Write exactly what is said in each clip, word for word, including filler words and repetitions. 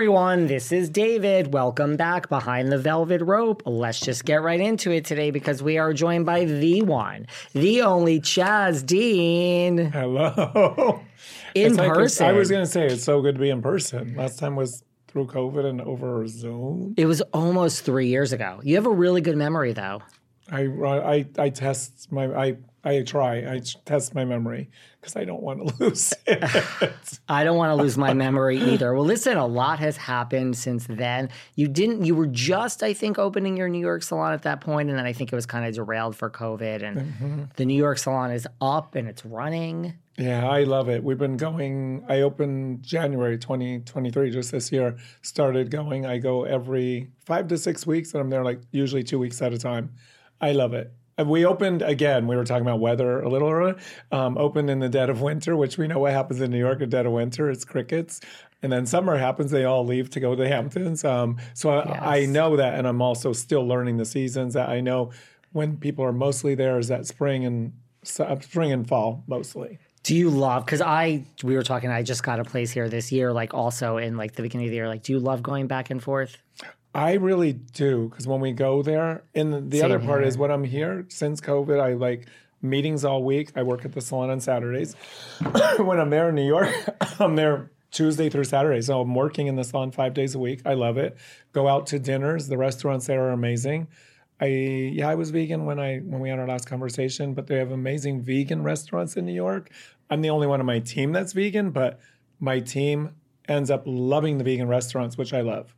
Everyone, this is David. Welcome back behind the velvet rope. Let's just get right into it today because we are joined by the one, the only Chaz Dean. Hello. In like person. A, I was going to say, it's so good to be in person. Last time was through COVID and over Zoom. It was almost three years ago. You have a really good memory, though. I, I, I test my... I. I try. I test my memory because I don't want to lose it. I don't want to lose my memory either. Well, listen, a lot has happened since then. You didn't, you were just, I think, opening your New York salon at that point, and then I think it was kind of derailed for COVID, and mm-hmm. the New York salon is up and it's running. Yeah, I love it. We've been going, I opened January twenty twenty-three, just this year, started going. I go every five to six weeks, and I'm there like usually two weeks at a time. I love it. We opened, again, we were talking about weather a little earlier, um, opened in the dead of winter, which we know what happens in New York in dead of winter. It's crickets. And then summer happens, they all leave to go to the Hamptons. Um, so I, yes. I know that, and I'm also still learning the seasons. That I know when people are mostly there is that spring and uh, spring and fall mostly. Do you love, because I, we were talking, I just got a place here this year, like also in like the beginning of the year, like do you love going back and forth? I really do, because when we go there, and the, the other part here is when I'm here, since COVID, I like meetings all week. I work at the salon on Saturdays. When I'm there in New York, I'm there Tuesday through Saturday. So I'm working in the salon five days a week. I love it. Go out to dinners. The restaurants there are amazing. I yeah, I was vegan when I when we had our last conversation, but they have amazing vegan restaurants in New York. I'm the only one on my team that's vegan, but my team ends up loving the vegan restaurants, which I love.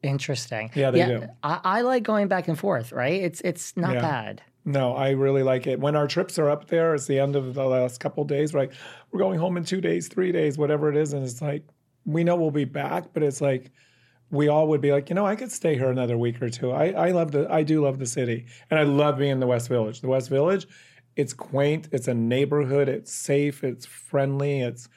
Interesting. Yeah, they yeah, do. I, I like going back and forth, right? It's it's not yeah. bad. No, I really like it. When our trips are up there, it's the end of the last couple of days. We're like, we're going home in two days, three days, whatever it is. And it's like, we know we'll be back, but it's like, we all would be like, you know, I could stay here another week or two. I, I love the, I do love the city. And I love being in the West Village. The West Village, it's quaint. It's a neighborhood. It's safe. It's friendly. It's,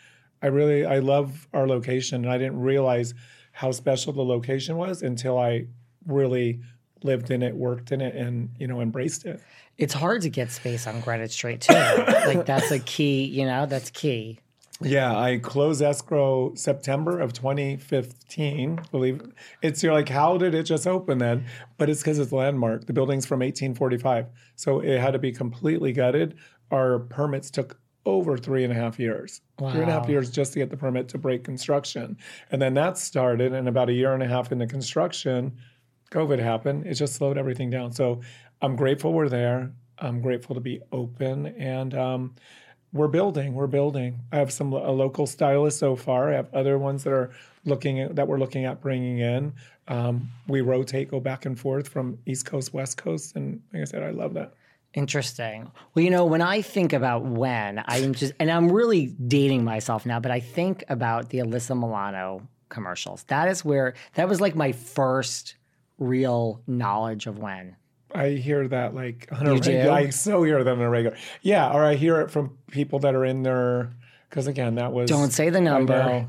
I really, I love our location. And I didn't realize how special the location was until I really lived in it, worked in it, and, you know, embraced it. It's hard to get space on Greenwich Street, too. Like, that's a key, you know, that's key. Yeah, I closed escrow September of twenty fifteen, believe it. It's, you're like, how did it just open then? But it's because it's landmark. The building's from eighteen forty-five, so it had to be completely gutted. Our permits took over three and a half years. Wow. Three and a half years just to get the permit to break construction. And then that started, and about a year and a half into construction, COVID happened. It just slowed everything down. So I'm grateful we're there. I'm grateful to be open. And um, we're building. We're building. I have some a local stylist so far. I have other ones that are looking at, that we're looking at bringing in. Um, we rotate, go back and forth from East Coast, West Coast. And like I said, I love that. Interesting. Well, you know, when I think about when, I'm just, and I'm really dating myself now, but I think about the Alyssa Milano commercials. That is where, that was like my first real knowledge of when. I hear that like on a regular. I so hear them on a regular. Yeah, or I hear it from people that are in their, because again, that was... Don't say the number.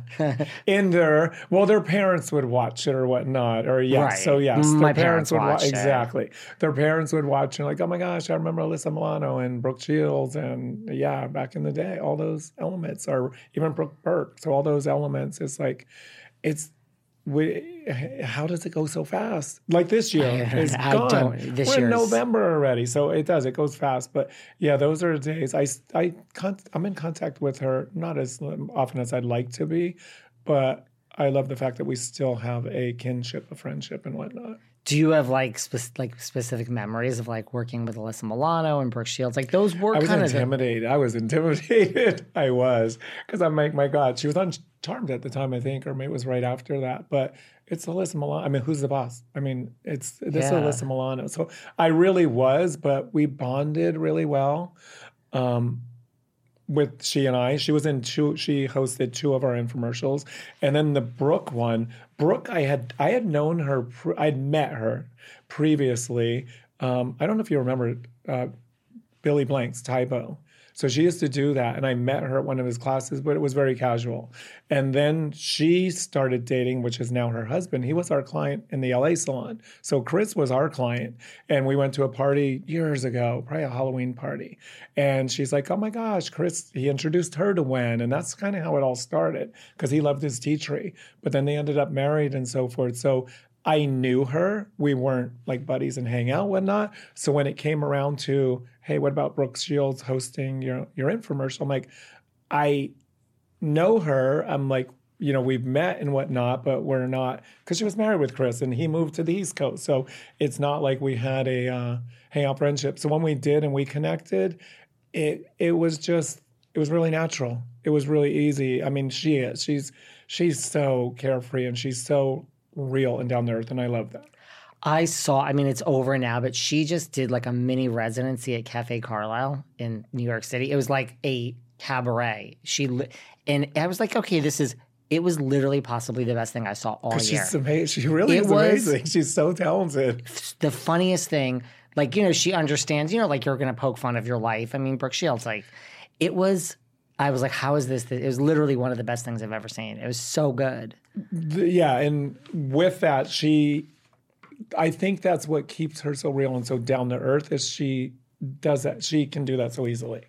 in their, well, their parents would watch it or whatnot, or yes, right. So yes. Their My parents, parents would watch it. Exactly. Their parents would watch and like, oh my gosh, I remember Alyssa Milano and Brooke Shields and yeah, back in the day, all those elements, or even Brooke Burke. So all those elements, it's like, it's... We, how does it go so fast? Like this year is gone. This We're in November already, so it does. It goes fast. But yeah, those are days. I, I con- I'm in contact with her, not as often as I'd like to be, but I love the fact that we still have a kinship, a friendship and whatnot. Do you have like spe- like specific memories of like working with Alyssa Milano and Brooke Shields? Like those were kind of intimidated. I was intimidated. I was because I'm like, my God, she was on Charmed at the time, I think, or maybe it was right after that. But it's Alyssa Milano. I mean, who's the boss? I mean, it's this yeah. Alyssa Milano. So I really was, but we bonded really well. Um, with she and I, she was in two, she hosted two of our infomercials. And then the Brooke one, Brooke, I had, I had known her, pre- I'd met her previously. Um, I don't know if you remember, uh, Billy Blanks, Tybo. So she used to do that. And I met her at one of his classes, but it was very casual. And then she started dating, which is now her husband. He was our client in the L A salon. So Chris was our client. And we went to a party years ago, probably a Halloween party. And she's like, oh my gosh, Chris, he introduced her to W E N. And that's kind of how it all started because he loved his tea tree. But then they ended up married and so forth. So I knew her. We weren't like buddies and hang out, whatnot. So when it came around to, hey, what about Brooke Shields hosting your your infomercial? I'm like, I know her. I'm like, you know, we've met and whatnot, but we're not, because she was married with Chris and he moved to the East Coast. So it's not like we had a uh, hangout friendship. So when we did and we connected, it it was just, it was really natural. It was really easy. I mean, she is. She's, she's so carefree and she's so real and down to earth, and I love that. I saw, I mean, it's over now, but she just did like a mini residency at Cafe Carlyle in New York City. It was like a cabaret. She li- And I was like, okay, this is, it was literally possibly the best thing I saw all year. She's amazing. She really it is was, amazing. She's so talented. The funniest thing, like, you know, she understands, you know, like you're going to poke fun of your life. I mean, Brooke Shields, like, it was, I was like, how is this? It was literally one of the best things I've ever seen. It was so good. The, yeah. And with that, she... I think that's what keeps her so real and so down to earth is she does that. She can do that so easily.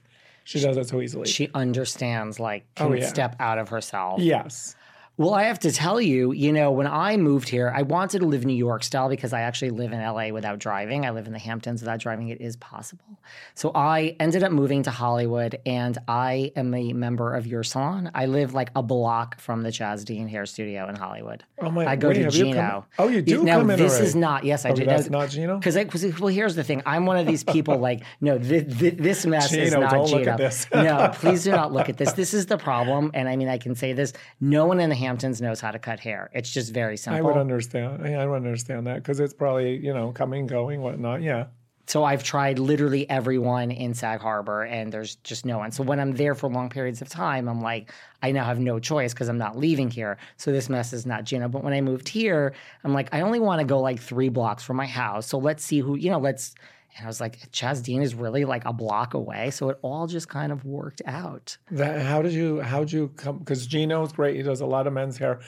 She, she does that so easily. She understands, like, can oh, yeah. step out of herself. Yes. Well, I have to tell you, you know, when I moved here, I wanted to live New York style because I actually live in L A without driving. I live in the Hamptons without driving. It is possible. So I ended up moving to Hollywood, and I am a member of your salon. I live like a block from the Chaz Dean hair studio in Hollywood. Oh my! I go wait, to Gino. You oh, you do now, come in Now, this already. Is not. Yes, I oh, do. That's now, not Gino? Because, well, here's the thing. I'm one of these people like, no, th- th- this mess Gino, is not don't Gino. Look at this. No, please do not look at this. This is the problem. And I mean, I can say this. No one in the Hamptons knows how to cut hair. It's just very simple. I would understand. I would understand that because it's probably, you know, coming, going, whatnot. Yeah. So I've tried literally everyone in Sag Harbor, and there's just no one. So when I'm there for long periods of time, I'm like, I now have no choice because I'm not leaving here. So this mess is not Gino. But when I moved here, I'm like, I only want to go like three blocks from my house. So let's see who, you know, let's. And I was like, Chaz Dean is really like a block away. So it all just kind of worked out. That, how did you, how did you come? Because Gino's great. He does a lot of men's hair.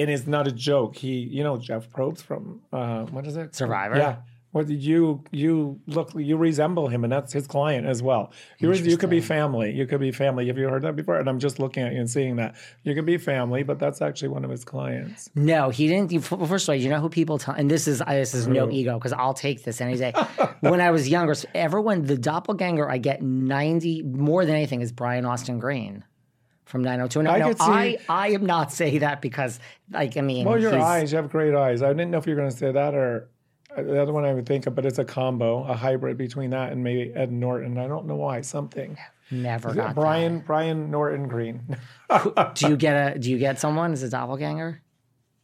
And it's not a joke. He, you know, Jeff Probst from, uh, what is it? Survivor. Yeah. Well, you, you look, you resemble him, and that's his client as well. You, you could be family. You could be family. Have you heard that before? And I'm just looking at you and seeing that. You could be family, but that's actually one of his clients. No, he didn't. Well, first of all, you know who people tell, and this is this is no Ooh. ego because I'll take this any day. When I was younger, so everyone, the doppelganger I get ninety more than anything is Brian Austin Green. From nine oh two one oh. I, no, I, I am not saying that because, like, I mean. Well, your eyes, you have great eyes. I didn't know if you were going to say that or. The other one I would think of, but it's a combo, a hybrid between that and maybe Ed Norton. I don't know why. Something. Never got Brian that. Brian Norton Green. do you get a? Do you get someone as a doppelganger?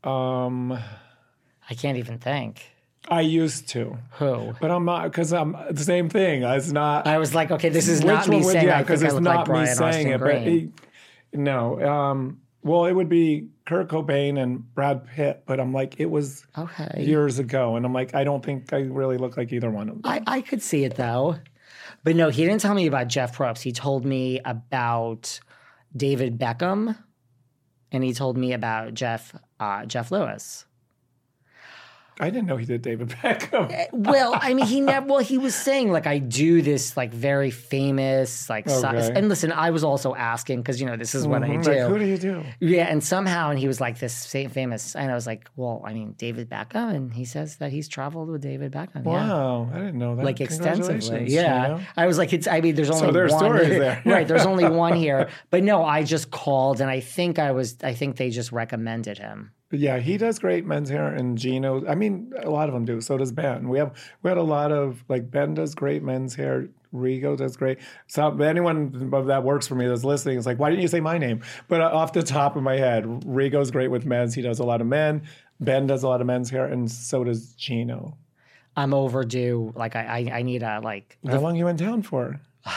Um, I can't even think. I used to. Who? But I'm not because I'm the same thing. It's not. I was like, okay, this is not me saying. Yeah, because it's not me saying it. But he, no. Um, well, it would be Kurt Cobain and Brad Pitt, but I'm like, it was okay. years ago. And I'm like, I don't think I really look like either one of them. I, I could see it, though. But no, he didn't tell me about Jeff Probst. He told me about David Beckham, and he told me about Jeff uh, Jeff Lewis. I didn't know he did David Beckham. Well, I mean, he never. Well, he was saying like, I do this like very famous like. Okay. So, and listen, I was also asking because you know this is what mm-hmm. I do. Like, who do you do? Yeah, and somehow, and he was like this same famous, and I was like, well, I mean, David Beckham, and he says that he's traveled with David Beckham. Wow, yeah. I didn't know that. Like extensively, yeah. You know? I was like, it's. I mean, there's only so there's one stories here. There, right? There's only one here, but no, I just called, and I think I was. I think they just recommended him. Yeah, he does great men's hair, and Gino, I mean, a lot of them do. So does Ben. We have we had a lot of, like, Ben does great men's hair. Rigo does great. So anyone that works for me that's listening is like, why didn't you say my name? But off the top of my head, Rigo's great with men's. He does a lot of men. Ben does a lot of men's hair, and so does Gino. I'm overdue. Like, I, I, I need a, like... How the, long you in town for? Uh,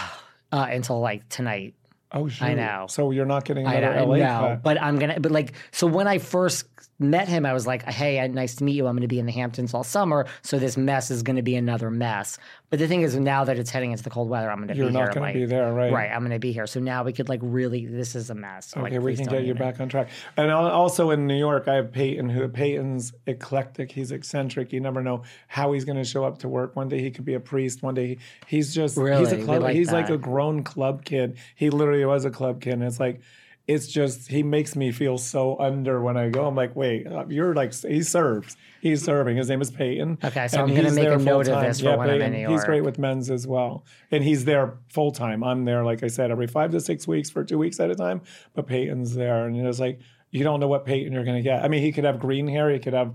until, like, tonight. Oh, sure. I know. So you're not getting another I, L A I know, cut. But I'm going to, but like, so when I first met him, I was like, hey, nice to meet you. I'm going to be in the Hamptons all summer. So this mess is going to be another mess. But the thing is, now that it's heading into the cold weather, I'm going to be here. You're not going like, to be there, right? Right. I'm going to be here. So now we could like really, this is a mess. Okay, like, we can get you it. back on track. And also in New York, I have Peyton, who Peyton's eclectic. He's eccentric. You never know how he's going to show up to work. One day he could be a priest. One day he, he's just, really? he's a club. Like he's that. like a grown club kid. He literally He was a club kid, and it's like, it's just, he makes me feel so under when I go. I'm like, wait, you're like, he serves. He's serving. His name is Peyton. Okay, so I'm going to make a note of this for when I'm in New York. He's great with men's as well. And he's there full time. I'm there, like I said, every five to six weeks for two weeks at a time. But Peyton's there. And it's like, you don't know what Peyton you're going to get. I mean, he could have green hair. He could have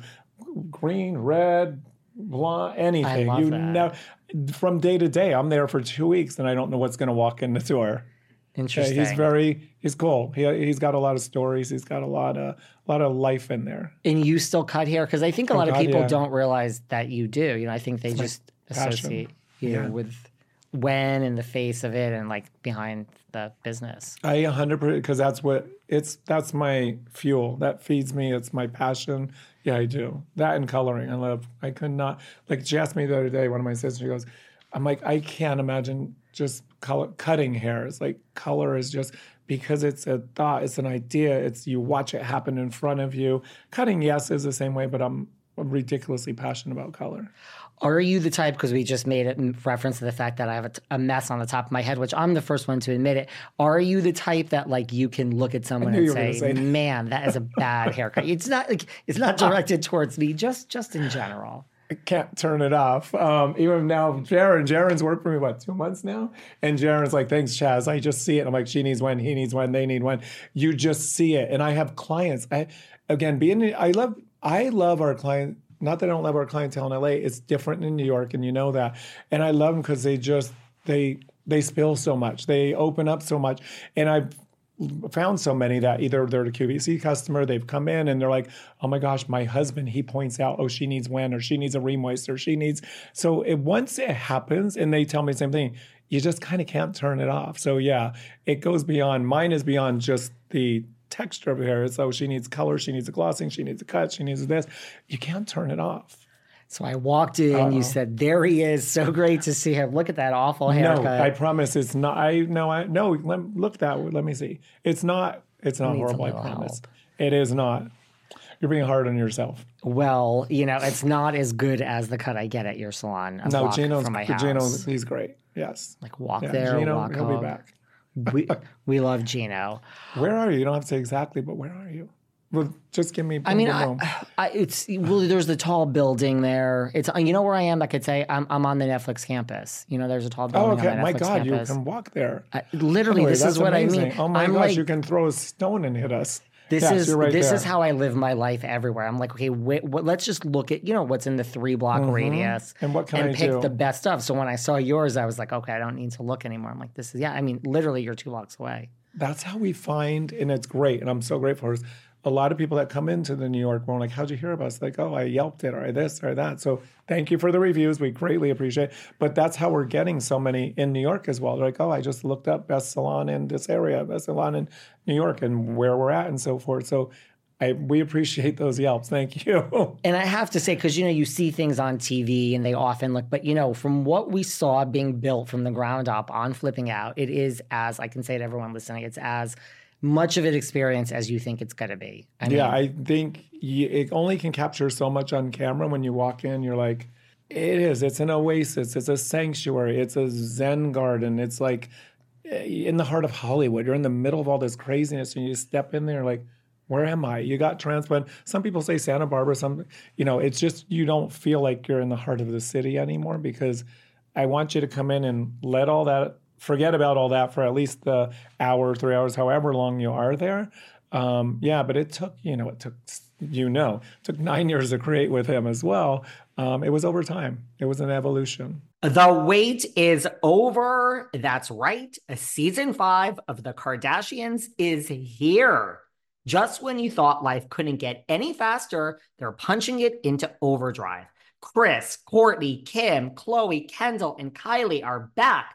green, red, blonde, anything. I love that. You know, from day to day, I'm there for two weeks, and I don't know what's going to walk in the door. Interesting. Yeah, he's very, he's cool. He, he's got a lot of stories. He's got a lot of, a lot of life in there. And you still cut hair? Because I think a lot oh, of God, people yeah. don't realize that you do. You know, I think they it's just like associate you yeah. know, with W E N and the face of it and like behind the business. I one hundred percent, because that's what, it's, that's my fuel. That feeds me. It's my passion. Yeah, I do. That and coloring. I love, I could not, like she asked me the other day, one of my sisters, she goes, I'm like, I can't imagine just color, cutting hair. It's like color is just, because it's a thought, it's an idea, it's you watch it happen in front of you. Cutting, yes, is the same way, but I'm, I'm ridiculously passionate about color. Are you the type, because we just made a reference to the fact that I have a, t- a mess on the top of my head, which I'm the first one to admit it. Are you the type that like you can look at someone and say, say that. man, that is a bad haircut? It's not like it's not directed towards me, just just in general. I can't turn it off. Um, even now, Jaron, Jaron's worked for me, what, two months now? And Jaron's like, thanks, Chaz. I just see it. I'm like, she needs one, he needs one, they need one. You just see it. And I have clients. I, again, being, I love, I love our client. Not that I don't love our clientele in L A. It's different in New York, and you know that. And I love them because they just, they, they spill so much. They open up so much. And I've found so many that either they're a Q V C customer, they've come in and they're like, oh my gosh, my husband, he points out, oh, she needs W E N, or she needs a remoister, she needs. So it, once it happens and they tell me the same thing, you just kind of can't turn it off. So yeah, it goes beyond, mine is beyond just the texture of hair. So she needs color, she needs a glossing, she needs a cut, she needs this. You can't turn it off. So I walked in, Uh-oh. you said, there he is. So great to see him. Look at that awful haircut. No, I promise it's not. I No, I no. Let, look that way. Let me see. It's not. It's not horrible, I promise. Help. It is not. You're being hard on yourself. Well, you know, it's not as good as the cut I get at your salon. A no, Gino's, from my house. Gino's, he's great. Yes. Like walk yeah, there, Gino, walk he'll home. Be back. we, we love Gino. Where are you? You don't have to say exactly, but where are you? Well, just give me. I mean, I, I, it's well. There's the tall building there. It's you know where I am. I could say I'm I'm on the Netflix campus. You know, there's a tall building. Oh, okay. On the Netflix my God, campus. You can walk there. I, literally, anyway, this is what amazing. I mean. Oh my I'm gosh, like, you can throw a stone and hit us. This yes, is right this there. is how I live my life everywhere. I'm like, okay, wait, what, let's just look at you know what's in the three block mm-hmm. radius and what can and I pick do? the best stuff. So when I saw yours, I was like, okay, I don't need to look anymore. I'm like, this is yeah. I mean, literally, you're two blocks away. That's how we find, and it's great, and I'm so grateful for us. A lot of people that come into the New York world, like, how'd you hear about us? Like, oh, I Yelped it, or this, or that. So thank you for the reviews. We greatly appreciate it. But that's how we're getting so many in New York as well. They're like, oh, I just looked up best salon in this area, best salon in New York, and where we're at and so forth. So I, we appreciate those Yelps. Thank you. And I have to say, because, you know, you see things on T V and they often look, but, you know, from what we saw being built from the ground up on Flipping Out, it is as, I can say to everyone listening, it's as much of an experience as you think it's going to be. I yeah, mean, I think you, it only can capture so much on camera. When you walk in, you're like, it is. It's an oasis. It's a sanctuary. It's a Zen garden. It's like in the heart of Hollywood. You're in the middle of all this craziness, and you step in there like, where am I? You got transplant. Some people say Santa Barbara. Some, you know, it's just you don't feel like you're in the heart of the city anymore, because I want you to come in and let all that forget about all that for at least the hour, three hours, however long you are there. Um, yeah, but it took, you know, it took you know. It took nine years to create with him as well. Um, it was over time. It was an evolution. The wait is over. That's right. Season five of The Kardashians is here. Just when you thought life couldn't get any faster, they're punching it into overdrive. Kris, Kourtney, Kim, Khloe, Kendall, and Kylie are back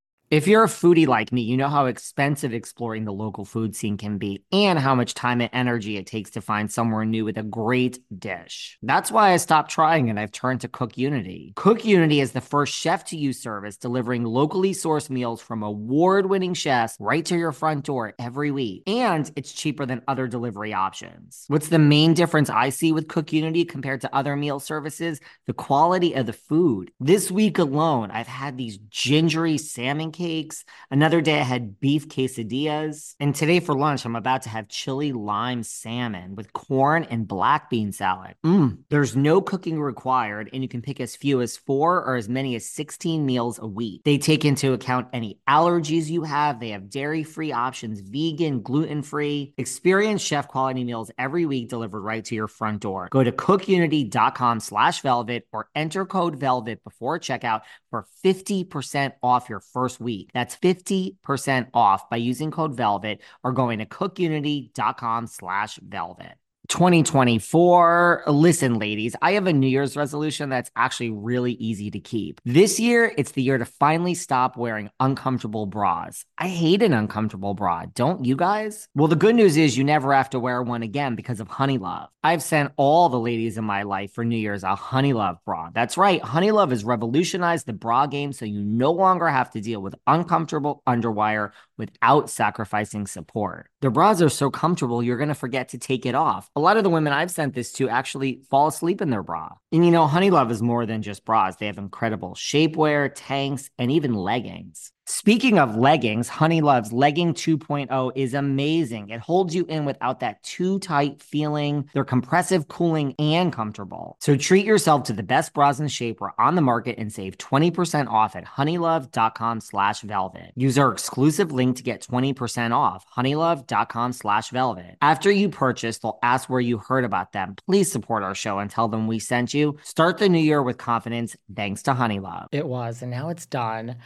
If you're a foodie like me, you know how expensive exploring the local food scene can be and how much time and energy it takes to find somewhere new with a great dish. That's why I stopped trying and I've turned to Cook Unity. Cook Unity is the first chef-to-you service delivering locally sourced meals from award-winning chefs right to your front door every week. And it's cheaper than other delivery options. What's the main difference I see with Cook Unity compared to other meal services? The quality of the food. This week alone, I've had these gingery salmon cakes. Another day I had beef quesadillas. And today for lunch, I'm about to have chili lime salmon with corn and black bean salad. Mmm. There's no cooking required, and you can pick as few as four or as many as sixteen meals a week. They take into account any allergies you have. They have dairy-free options, vegan, gluten-free. Experience chef-quality meals every week delivered right to your front door. Go to cookunity.com slash velvet or enter code VELVET before checkout for fifty percent off your first week. That's fifty percent off by using code VELVET or going to cookunity.com slash velvet. twenty twenty-four. Listen, ladies, I have a New Year's resolution that's actually really easy to keep. This year, it's the year to finally stop wearing uncomfortable bras. I hate an uncomfortable bra. Don't you guys? Well, the good news is you never have to wear one again because of Honeylove. I've sent all the ladies in my life for New Year's a Honeylove bra. That's right. Honeylove has revolutionized the bra game so you no longer have to deal with uncomfortable underwire without sacrificing support. Their bras are so comfortable, you're going to forget to take it off. A lot of the women I've sent this to actually fall asleep in their bra. And you know, Honeylove is more than just bras. They have incredible shapewear, tanks, and even leggings. Speaking of leggings, Honeylove's Legging two point oh is amazing. It holds you in without that too tight feeling. They're compressive, cooling, and comfortable. So treat yourself to the best bras and shapewear on the market and save twenty percent off at honeylove.com slash velvet. Use our exclusive link to get twenty percent off, honeylove.com slash velvet. After you purchase, they'll ask where you heard about them. Please support our show and tell them we sent you. Start the new year with confidence thanks to Honeylove. It was, and now it's done.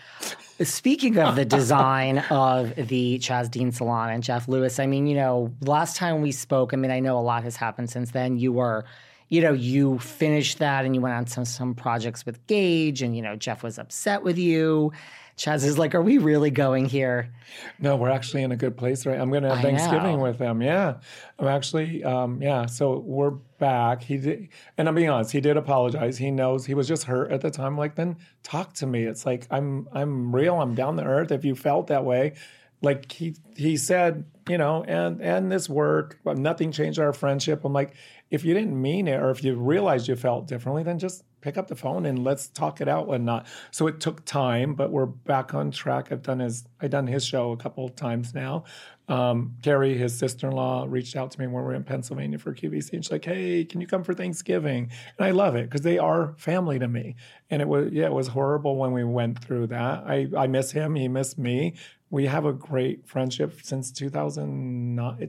Speaking Speaking of the design of the Chaz Dean salon and Jeff Lewis, I mean, you know, last time we spoke, I mean, I know a lot has happened since then. You were, you know, you finished that and you went on some some projects with Gage and, you know, Jeff was upset with you. Chaz is like, are we really going here? No, we're actually in a good place, right? I'm going to have I Thanksgiving know. with him. Yeah. I'm actually, um, yeah. So we're back. He did, and I'm being honest, he did apologize. He knows he was just hurt at the time. Like, then talk to me. It's like, I'm, I'm real. I'm down to earth. If you felt that way, like he, he said, you know, and, and this work, but nothing changed our friendship. I'm like, if you didn't mean it, or if you realized you felt differently, then just pick up the phone and let's talk it out and not. So it took time, but we're back on track. I've done his, I've done his show a couple of times now. Um, Carrie, his sister-in-law, reached out to me when we were in Pennsylvania for Q V C, and she's like, "Hey, can you come for Thanksgiving?" And I love it because they are family to me. And it was, yeah, it was horrible when we went through that. I, I miss him. He missed me. we have a great friendship since two thousand eight.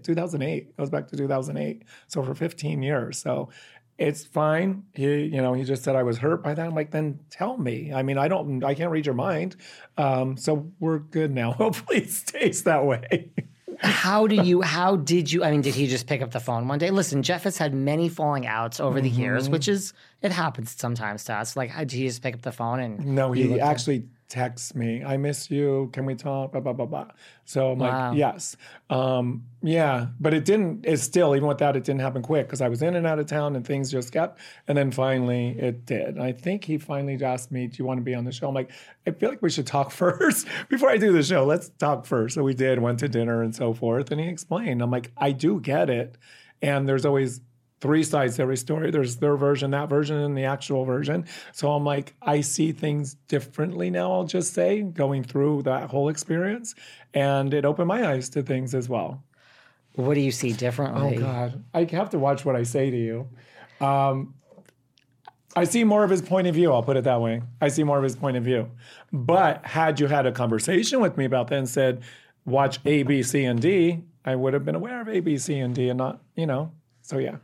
It goes back to two thousand eight. So for fifteen years. So it's fine. He, you know, he just said I was hurt by that. I'm like, then tell me. I mean, I don't, I can't read your mind. Um, so we're good now. Hopefully it stays that way. How do you, how did you, I mean, did he just pick up the phone one day? Listen, Jeff has had many falling outs over mm-hmm. the years, which is, it happens sometimes to us. Like, how did he just pick up the phone and? No, he actually at- texts me, I miss you, can we talk, blah, blah, blah, blah. So I'm wow. like, yes. Um, yeah, but it didn't, it's still, even with that, it didn't happen quick because I was in and out of town and things just kept, and then finally it did. And I think he finally asked me, do you want to be on the show? I'm like, I feel like we should talk first before I do the show. Let's talk first. So we did, went to dinner and so forth. And he explained, I'm like, I do get it. And there's always three sides to every story. There's their version, that version, and the actual version. So I'm like, I see things differently now, I'll just say, going through that whole experience. And it opened my eyes to things as well. What do you see differently? Oh, God. I have to watch what I say to you. Um, I see more of his point of view. I'll put it that way. I see more of his point of view. But had you had a conversation with me about that and said, watch A, B, C, and D, I would have been aware of A, B, C, and D and not, you know. So, yeah.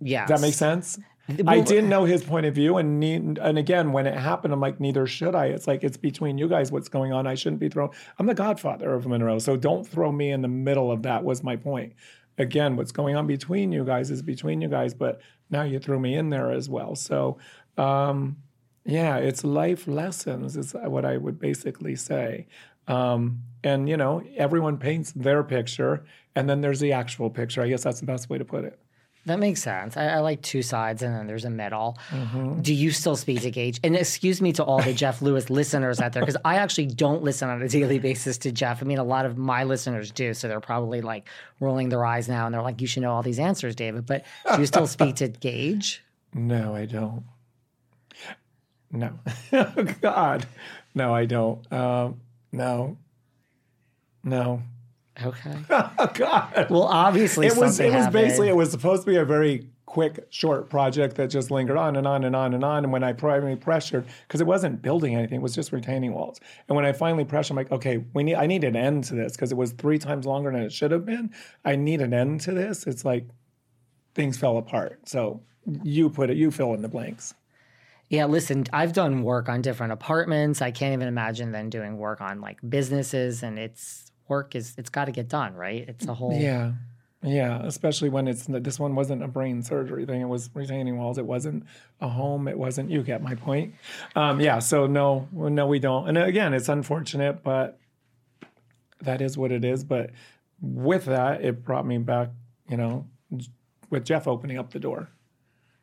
Yeah, does that make sense? Well, I didn't know his point of view, and ne- and again, when it happened, I'm like, neither should I. It's like it's between you guys what's going on. I shouldn't be thrown. I'm the godfather of Monroe, so don't throw me in the middle of that. Was my point. Again, what's going on between you guys is between you guys, but now you threw me in there as well. So, um, yeah, it's life lessons is what I would basically say. Um, and you know, everyone paints their picture, and then there's the actual picture. I guess that's the best way to put it. That makes sense. I, I like two sides, and then there's a middle. Mm-hmm. Do you still speak to Gage? And excuse me to all the Jeff Lewis listeners out there, because I actually don't listen on a daily basis to Jeff. I mean, a lot of my listeners do, so they're probably like rolling their eyes now, and they're like, you should know all these answers, David. But do you still speak to Gage? No, I don't. No. Oh, God. No, I don't. Um, no. No. Okay. Oh, God. Well, obviously, it was. It was happened. Basically it was supposed to be a very quick, short project that just lingered on and on and on and on. And when I finally pressured, because it wasn't building anything, it was just retaining walls. And when I finally pressured, I'm like, okay, we need. I need an end to this because it was three times longer than it should have been. I need an end to this. It's like things fell apart. So you put it. You fill in the blanks. Yeah, listen, I've done work on different apartments. I can't even imagine then doing work on like businesses, and it's. Work is, it's got to get done, right? It's a whole... Yeah, yeah, especially when it's, this one wasn't a brain surgery thing. It was retaining walls. It wasn't a home. It wasn't, you get my point. Um, yeah, so no, no, we don't. And again, it's unfortunate, but that is what it is. But with that, it brought me back, you know, with Jeff opening up the door.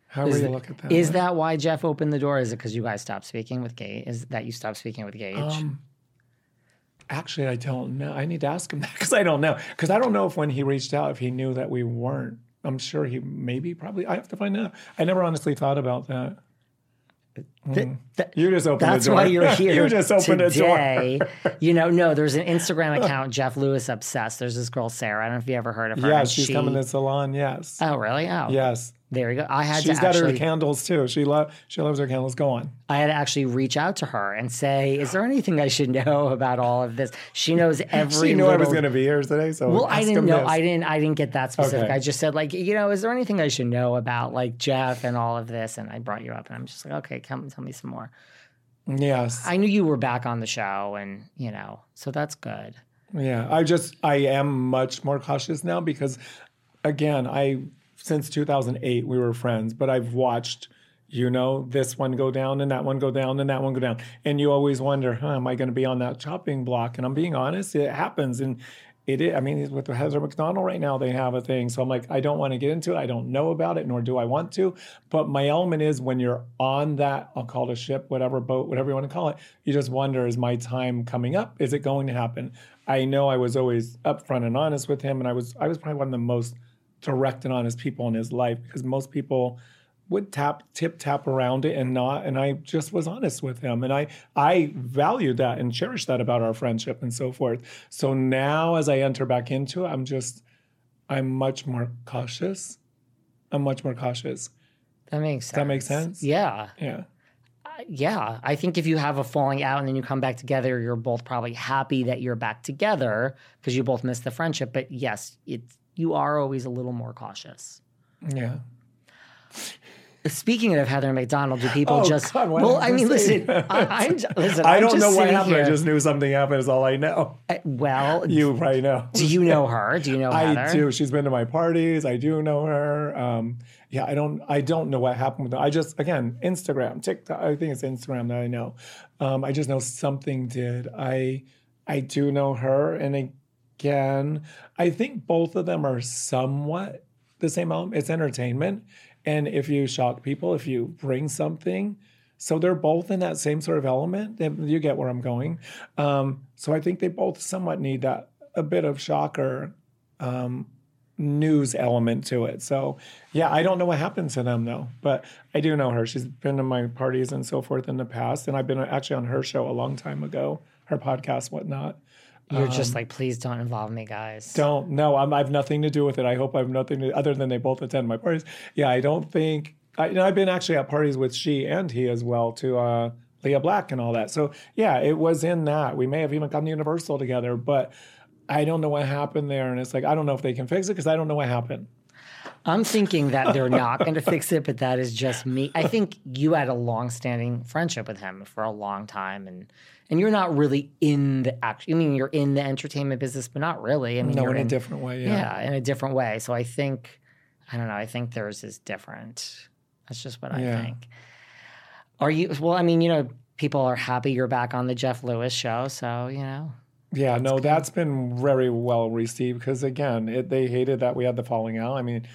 How do you look at that? Is that why Jeff opened the door? Is it because you guys stopped speaking with Gage? Is that you stopped speaking with Gage? Um, Actually, I don't know. I need to ask him that because I don't know. Because I don't know if when he reached out, if he knew that we weren't. I'm sure he maybe, probably. I have to find out. I never honestly thought about that. Th- th- you just opened that's the door. That's why you're here. You just opened today. A door. You know, no, there's an Instagram account, Jeff Lewis Obsessed. There's this girl, Sarah. I don't know if you ever heard of her. Yeah, she's she... coming to the salon, yes. Oh, really? Oh. Yes. There you go. I had She's to got actually, her candles too. She loves she loves her candles. Go on. I had to actually reach out to her and say, "Is there anything I should know about all of this?" She knows every. She knew little... I was going to be here today, so well, ask I didn't know. This. I didn't. I didn't get that specific. Okay. I just said, like, you know, is there anything I should know about like Jeff and all of this? And I brought you up, and I'm just like, okay, come tell me some more. Yes, I knew you were back on the show, and you know, so that's good. Yeah, I just I am much more cautious now because, again, I. Since two thousand eight, we were friends, but I've watched, you know, this one go down and that one go down and that one go down. And you always wonder, huh, am I going to be on that chopping block? And I'm being honest, it happens. And it is, I mean, with Heather McDonald right now, they have a thing. So I'm like, I don't want to get into it. I don't know about it, nor do I want to. But my element is when you're on that, I'll call it a ship, whatever boat, whatever you want to call it, you just wonder, is my time coming up? Is it going to happen? I know I was always upfront and honest with him. And I was, I was probably one of the most direct and honest people in his life because most people would tap, tip, tap around it and not. And I just was honest with him. And I, I valued that and cherished that about our friendship and so forth. So now as I enter back into it, I'm just, I'm much more cautious. I'm much more cautious. That makes sense. Does that make sense? Yeah. Yeah. yeah, I think if you have a falling out and then you come back together, you're both probably happy that you're back together because you both missed the friendship. But yes, it's, you are always a little more cautious. Yeah. Speaking of Heather McDonald, do people oh, just? God, well, I mean, listen, I, I'm, listen. I don't I'm just know what happened. Here. I just knew something happened. Is all I know. Uh, well, you probably know. Do you know her? Do you know I Heather? I do. She's been to my parties. I do know her. Um, yeah, I don't. I don't know what happened with her. I just again Instagram, TikTok. I think it's Instagram that I know. Um, I just know something did. I I do know her, and again, I think both of them are somewhat the same element. It's entertainment. And if you shock people, if you bring something, so they're both in that same sort of element. You get where I'm going. Um, so I think they both somewhat need that a bit of shocker um, news element to it. So yeah, I don't know what happened to them though, but I do know her. She's been to my parties and so forth in the past, and I've been actually on her show a long time ago, her podcast, whatnot. You're um, just like, please don't involve me, guys. Don't. No, I'm, I have nothing to do with it. I hope I have nothing to, other than they both attend my parties. Yeah, I don't think, I, you know, I've been actually at parties with she and he as well, to uh, Leah Black and all that. So yeah, it was in that. We may have even come to Universal together, but I don't know what happened there. And it's like, I don't know if they can fix it because I don't know what happened. I'm thinking that they're not going to fix it, but that is just me. I think you had a long-standing friendship with him for a long time, and and you're not really in the action. I mean, you're in the entertainment business, but not really. I mean, no, you're in a in, different way. Yeah. yeah, in a different way. So I think, I don't know. I think theirs is different. That's just what I yeah. think. Are you? Well, I mean, you know, people are happy you're back on the Jeff Lewis show, so you know. Yeah, no, that's been very well received because, again, it, they hated that we had the falling out. I mean,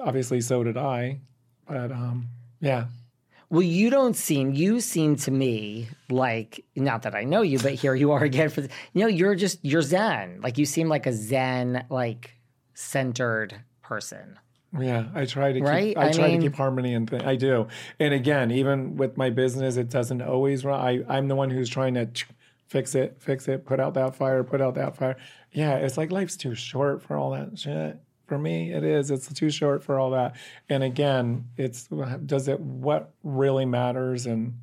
obviously so did I, but, um, yeah. Well, you don't seem, you seem to me like, not that I know you, but here you are again. For you know, you're just, you're zen. Like, you seem like a zen, like, centered person. Yeah, I try to keep, right? I, I try mean, to keep harmony and things. I do. And, again, even with my business, it doesn't always run. I, I'm the one who's trying to... Fix it, fix it, put out that fire, put out that fire. Yeah, it's like life's too short for all that shit. For me, it is. It's too short for all that. And again, it's does it what really matters and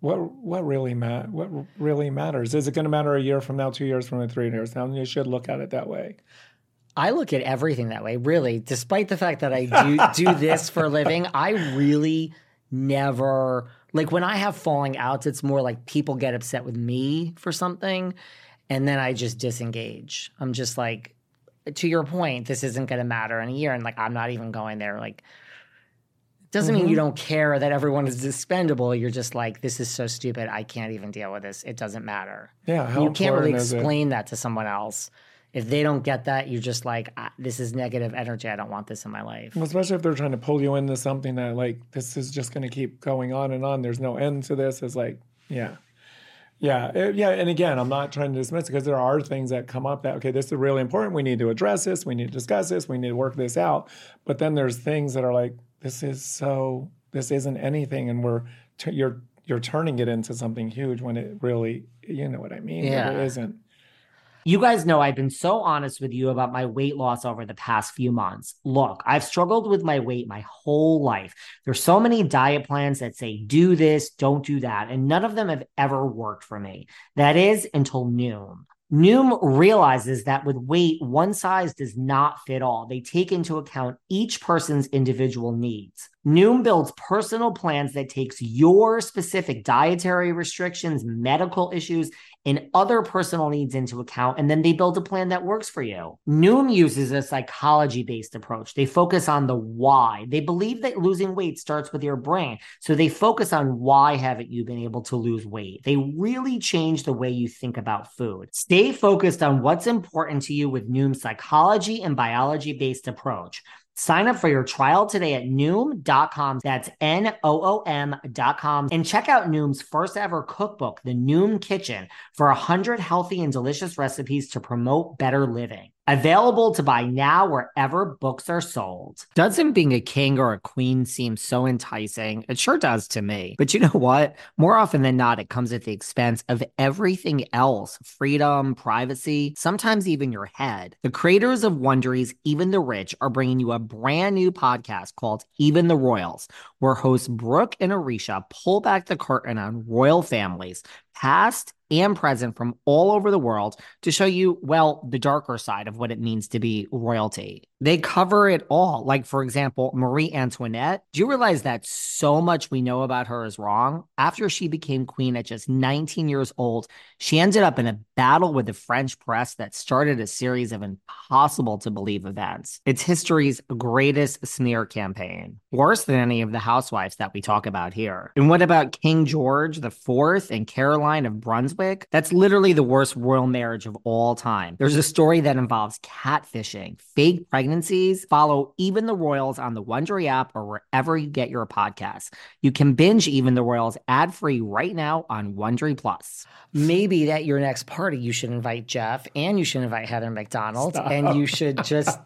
what what really ma- what really matters? Is it going to matter a year from now, two years from now, three years from now? You should look at it that way. I look at everything that way, really. Despite the fact that I do do this for a living, I really never... Like, when I have falling outs, it's more like people get upset with me for something, and then I just disengage. I'm just like, to your point, this isn't going to matter in a year, and, like, I'm not even going there. Like, it doesn't mm-hmm. mean you don't care that everyone is expendable. You're just like, this is so stupid. I can't even deal with this. It doesn't matter. Yeah, how you can't really explain that to someone else. If they don't get that, you're just like, this is negative energy. I don't want this in my life. Well, especially if they're trying to pull you into something that, like, this is just going to keep going on and on. There's no end to this. It's like, yeah. Yeah. It, yeah. And again, I'm not trying to dismiss it because there are things that come up that, okay, this is really important. We need to address this. We need to discuss this. We need to work this out. But then there's things that are like, this is so, this isn't anything. And we're, t- you're, you're turning it into something huge when it really, you know what I mean? Yeah. It isn't. You guys know I've been so honest with you about my weight loss over the past few months. Look, I've struggled with my weight my whole life. There's so many diet plans that say, do this, don't do that. And none of them have ever worked for me. That is until Noom. Noom realizes that with weight, one size does not fit all. They take into account each person's individual needs. Noom builds personal plans that takes your specific dietary restrictions, medical issues, and other personal needs into account, and then they build a plan that works for you. Noom uses a psychology-based approach. They focus on the why. They believe that losing weight starts with your brain, so they focus on why haven't you been able to lose weight. They really change the way you think about food. Stay focused on what's important to you with Noom's psychology and biology-based approach. Sign up for your trial today at Noom dot com. That's N O O M dot com. And check out Noom's first ever cookbook, The Noom Kitchen, for one hundred healthy and delicious recipes to promote better living. Available to buy now wherever books are sold. Doesn't being a king or a queen seem so enticing? It sure does to me. But you know what? More often than not, it comes at the expense of everything else. Freedom, privacy, sometimes even your head. The creators of Wondery's Even the Rich are bringing you a brand new podcast called Even the Royals, where hosts Brooke and Orisha pull back the curtain on royal families, past and present, from all over the world to show you, well, the darker side of what it means to be royalty. They cover it all. Like, for example, Marie Antoinette. Do you realize that so much we know about her is wrong? After she became queen at just nineteen years old, she ended up in a battle with the French press that started a series of impossible-to-believe events. It's history's greatest smear campaign, worse than any of the housewives that we talk about here. And what about King George the Fourth and Caroline of Brunswick? That's literally the worst royal marriage of all time. There's a story that involves catfishing, fake pregnancy, Pregnancies. Follow Even the Royals on the Wondery app or wherever you get your podcasts. You can binge Even the Royals ad-free right now on Wondery Plus. Maybe at your next party, you should invite Jeff, and you should invite Heather McDonald. Stop. And you should just...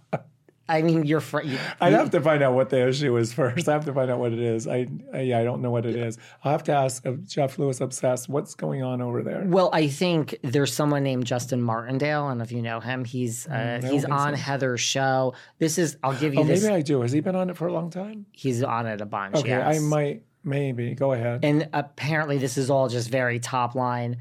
I mean, you're fr- you, I'd you, have to find out what the issue is first. I have to find out what it is. I, I yeah, I don't know what it is. I'll have to ask Jeff Lewis Obsessed, what's going on over there? Well, I think there's someone named Justin Martindale. I don't know if you know him. He's uh, he's on so. Heather's show. This is, I'll give you oh, this. Maybe I do. Has he been on it for a long time? He's on it a bunch, okay, yes. I might, maybe. Go ahead. And apparently this is all just very top line.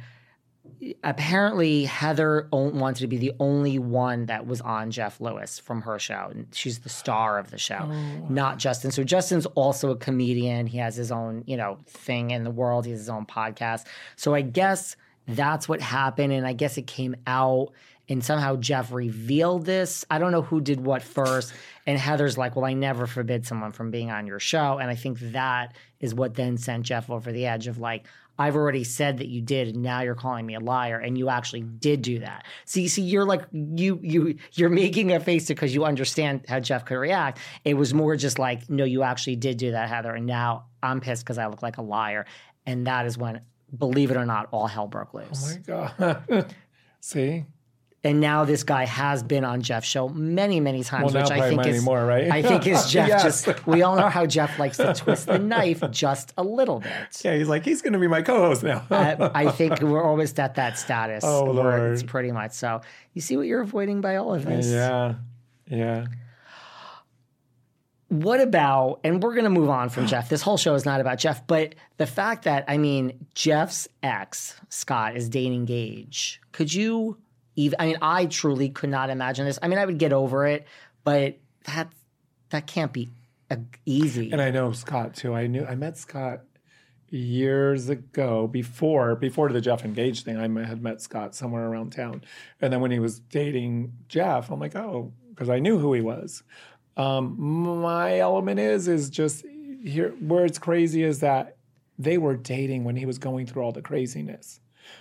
Apparently, Heather wanted to be the only one that was on Jeff Lewis from her show. She's the star of the show, oh. not Justin. So Justin's also a comedian. He has his own, you know, thing in the world. He has his own podcast. So I guess that's what happened. And I guess it came out, and somehow Jeff revealed this. I don't know who did what first. And Heather's like, well, I never forbid someone from being on your show. And I think that is what then sent Jeff over the edge of like, I've already said that you did, and now you're calling me a liar, and you actually did do that. See, see, you're like you you you're making a face because you understand how Jeff could react. It was more just like, no, you actually did do that, Heather, and now I'm pissed because I look like a liar. And that is when, believe it or not, all hell broke loose. Oh my God. See? And now this guy has been on Jeff's show many, many times, well, which I think is more, right? I think is Jeff yes. just. We all know how Jeff likes to twist the knife just a little bit. Yeah, he's like, he's going to be my co-host now. uh, I think we're almost at that status. Oh Lord, it's pretty much so. You see what you're avoiding by all of this? Yeah, yeah. What about, and we're going to move on from Jeff. This whole show is not about Jeff, but the fact that, I mean, Jeff's ex, Scott, is dating Gage. Could you? Even, I mean, I truly could not imagine this. I mean, I would get over it, but that that can't be uh, easy. And I know Scott too. I knew I met Scott years ago before before the Jeff and Gage thing. I had met Scott somewhere around town, and then when he was dating Jeff, I'm like, oh, because I knew who he was. Um, my element is is just here where it's crazy is that they were dating when he was going through all the craziness.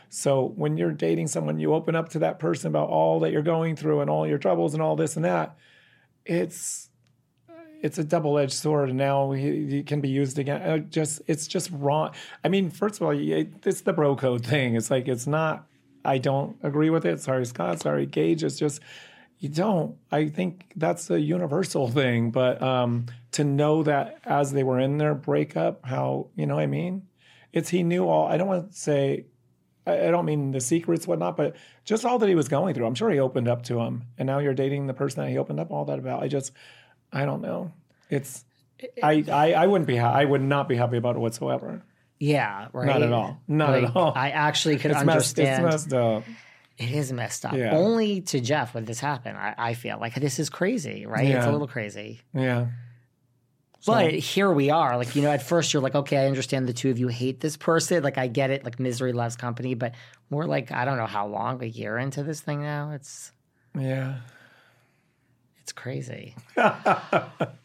So when you're dating someone, you open up to that person about all that you're going through and all your troubles and all this and that. It's it's a double-edged sword, and now it can be used again. It just it's just wrong. I mean, first of all, it's the bro code thing. It's like it's not. I don't agree with it. Sorry, Scott. Sorry, Gage. It's just you don't. I think that's a universal thing. But um, to know that as they were in their breakup, how you know what I mean? It's he knew all. I don't want to say. I don't mean the secrets, whatnot, but just all that he was going through. I'm sure he opened up to him. And now you're dating the person that he opened up all that about. I just, I don't know. It's, I, I, I wouldn't be, ha- I would not be happy about it whatsoever. Yeah, right. Not at all. Not like, at all. I actually could it's understand. Messed, it's messed up. It is messed up. Yeah. Only to Jeff would this happen, I, I feel. Like, this is crazy, right? Yeah. It's a little crazy. Yeah. But so. Here we are. Like, you know, at first you're like, okay, I understand the two of you hate this person. Like, I get it. Like, misery loves company. But we're like, I don't know how long, a year into this thing now. It's... Yeah. It's crazy.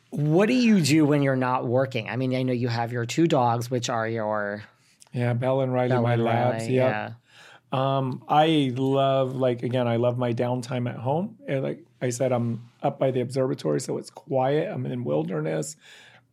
What do you do when you're not working? I mean, I know you have your two dogs, which are your... Yeah, Belle and Riley, Belle my and labs. Riley, yep. Yeah. Um, I love, like, again, I love my downtime at home. And like I said, I'm up by the observatory, so it's quiet. I'm in wilderness.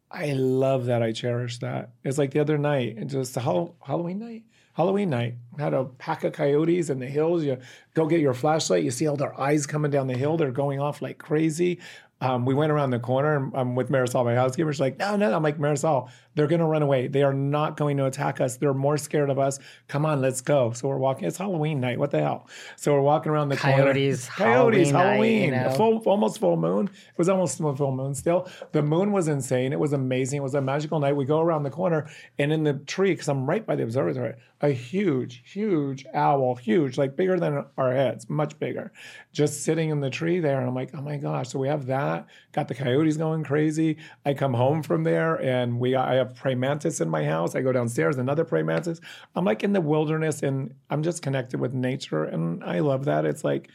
I love that. I cherish that. It's like the other night, and just Halloween night, Halloween night. Had a pack of coyotes in the hills. You go get your flashlight. You see all their eyes coming down the hill. They're going off like crazy. Um, we went around the corner. I'm, I'm with Marisol, my housekeeper. She's like, no, no. I'm like, Marisol, they're going to run away. They are not going to attack us. They're more scared of us. Come on, let's go. So we're walking. It's Halloween night. What the hell? So we're walking around the coyotes, corner. Coyotes. Coyotes, Halloween. Night, you know? full, almost full moon. It was almost full moon still. The moon was insane. It was amazing. It was a magical night. We go around the corner, and in the tree, because I'm right by the observatory, a huge, huge owl, huge, like bigger than our heads, much bigger, just sitting in the tree there. And I'm like, oh, my gosh. So we have that. Got the coyotes going crazy. I come home from there, and we I have praying mantis in my house. I go downstairs, another praying mantis. I'm like in the wilderness, and I'm just connected with nature, and I love that. It's like,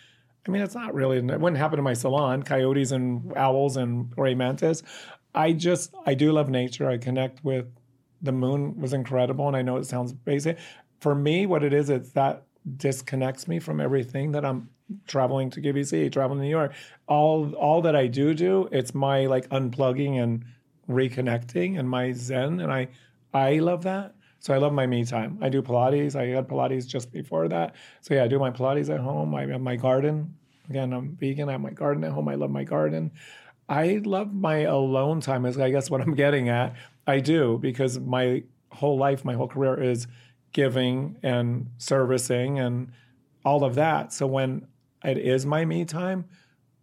I mean, it's not really, it wouldn't happen in my salon, coyotes and owls and praying mantis. I just, I do love nature. I connect with, the moon was incredible, and I know it sounds basic. For me, what it is, it's that disconnects me from everything that I'm traveling to Q V C, traveling to New York. All all that I do do, it's my like unplugging and reconnecting and my zen. And I I love that. So I love my me time. I do Pilates. I had Pilates just before that. So yeah, I do my Pilates at home. I have my garden. Again, I'm vegan. I have my garden at home. I love my garden. I love my alone time is I guess what I'm getting at. I do, because my whole life, my whole career is giving and servicing and all of that. So when it is my me time,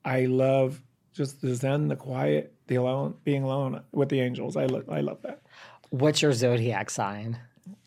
I love just the zen, the quiet, the alone, being alone with the angels. I, lo- I love that. What's your zodiac sign?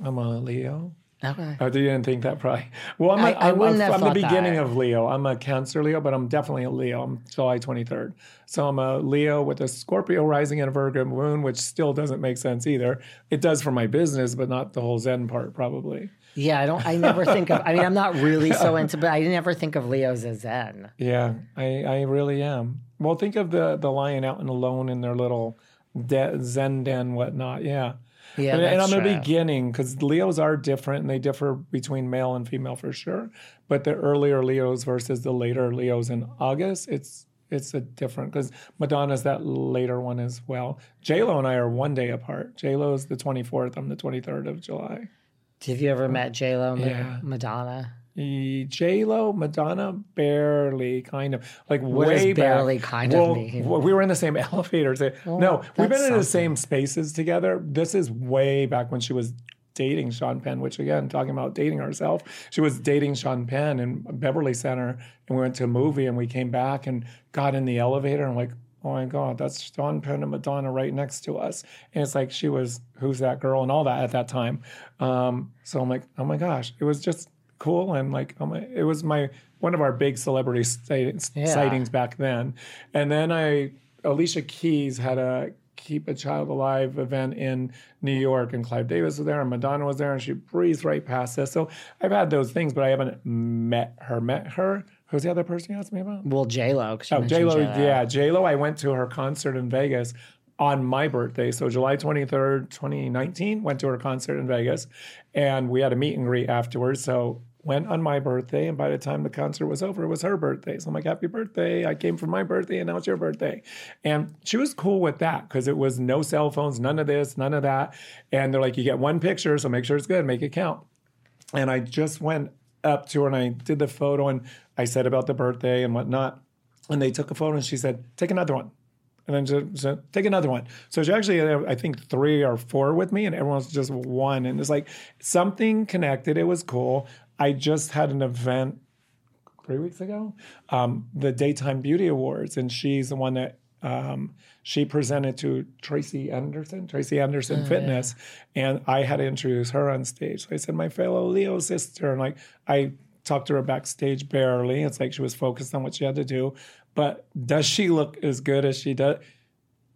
I'm a Leo. Okay. Oh, you didn't think that probably. Well, I'm, a, I, I I'm, wouldn't a, have I'm the beginning that. of Leo. I'm a Cancer Leo, but I'm definitely a Leo. I'm July twenty-third. So I'm a Leo with a Scorpio rising and a Virgo moon, which still doesn't make sense either. It does for my business, but not the whole zen part probably. Yeah, I don't. I never think of. I mean, I'm not really so into, but I never think of Leos as Zen. Yeah, I, I really am. Well, think of the the lion out and alone in their little de- Zen den, whatnot. Yeah, yeah. And, that's and I'm true. The beginning, because Leos are different, and they differ between male and female for sure. But the earlier Leos versus the later Leos in August, it's it's a different, because Madonna's that later one as well. J-Lo and I are one day apart. J-Lo's the twenty-fourth. I'm the twenty-third of July. Have you ever met J-Lo, Ma- yeah. Madonna? J-Lo, Madonna, barely, kind of. Like what way back. Barely, kind well, of me. Well, we were in the same elevator. So, well, no, we've been in something. The same spaces together. This is way back when she was dating Sean Penn, which, again, talking about dating herself. She was dating Sean Penn in Beverly Center, and we went to a movie, and we came back and got in the elevator, and I'm like, oh, my God, that's Sean Penn and Madonna right next to us. And it's like she was, who's that girl and all that at that time. Um, so I'm like, oh, my gosh. It was just cool. And like, oh my, it was my one of our big celebrity sightings, yeah. sightings back then. And then I, Alicia Keys had a Keep a Child Alive event in New York, and Clive Davis was there, and Madonna was there, and she breezed right past us. So I've had those things, but I haven't met her, met her. Who's the other person you asked me about? Well, J-Lo. Oh, J-Lo, J-Lo, yeah. J-Lo, I went to her concert in Vegas on my birthday. So July twenty-third, twenty nineteen, went to her concert in Vegas. And we had a meet and greet afterwards. So went on my birthday. And by the time the concert was over, it was her birthday. So I'm like, happy birthday. I came for my birthday, and now it's your birthday. And she was cool with that, because it was no cell phones, none of this, none of that. And they're like, you get one picture, so make sure it's good. Make it count. And I just went up to her, and I did the photo, and I said about the birthday and whatnot, and they took a photo, and she said, take another one. And then she said, take another one. So she actually had, I think, three or four with me, and everyone's just one. And it's like something connected. It was cool. I just had an event three weeks ago, um, the Daytime Beauty Awards, and she's the one that um, she presented to Tracy Anderson, Tracy Anderson oh, Fitness, yeah. And I had to introduce her on stage. So I said, my fellow Leo sister, and like I talked to her backstage barely. It's like she was focused on what she had to do. But does she look as good as she does?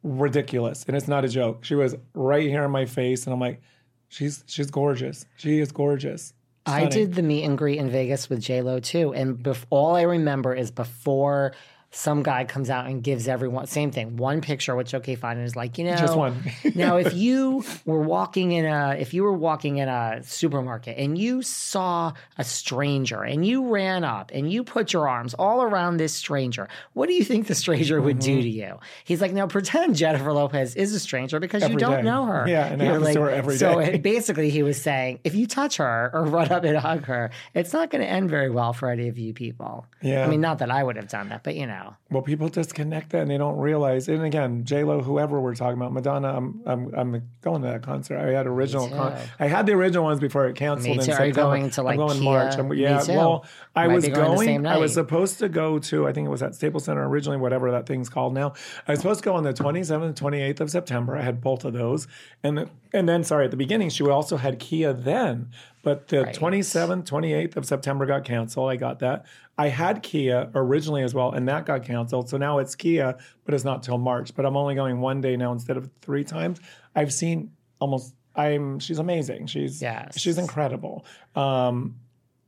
Ridiculous. And it's not a joke. She was right here in my face. And I'm like, she's she's gorgeous. She is gorgeous. Stunning. I did the meet and greet in Vegas with J-Lo too. And bef- all I remember is before some guy comes out and gives everyone, same thing, one picture, which, okay, fine, and is like, you know. Just one. Now, if you were walking in a, if you were walking in a supermarket and you saw a stranger and you ran up and you put your arms all around this stranger, what do you think the stranger would mm-hmm. do to you? He's like, now pretend Jennifer Lopez is a stranger because every you don't day. know her. Yeah, and it happens like, to her every so day. So basically he was saying, if you touch her or run up and hug her, it's not going to end very well for any of you people. Yeah. I mean, not that I would have done that, but you know. Well, people disconnect that and they don't realize. And again, J-Lo, whoever we're talking about, Madonna, I'm I'm, I'm going to that concert. I had original con- I had the original ones before it canceled. Me too. Are you going to like I'm going Kia? March. I'm, yeah, Me too. Well, I was going, going the same night. I was supposed to go to, I think it was at Staples Center originally, whatever that thing's called now. I was supposed to go on the twenty-seventh, twenty-eighth of September. I had both of those. And the, and then, sorry, at the beginning, she also had Kia then. But the right. twenty-seventh, twenty-eighth of September got canceled. I got that. I had Kia originally as well, and that got canceled. So now it's Kia, but it's not till March. But I'm only going one day now instead of three times. I've seen almost. I'm. She's amazing. She's. Yes. She's incredible. Um,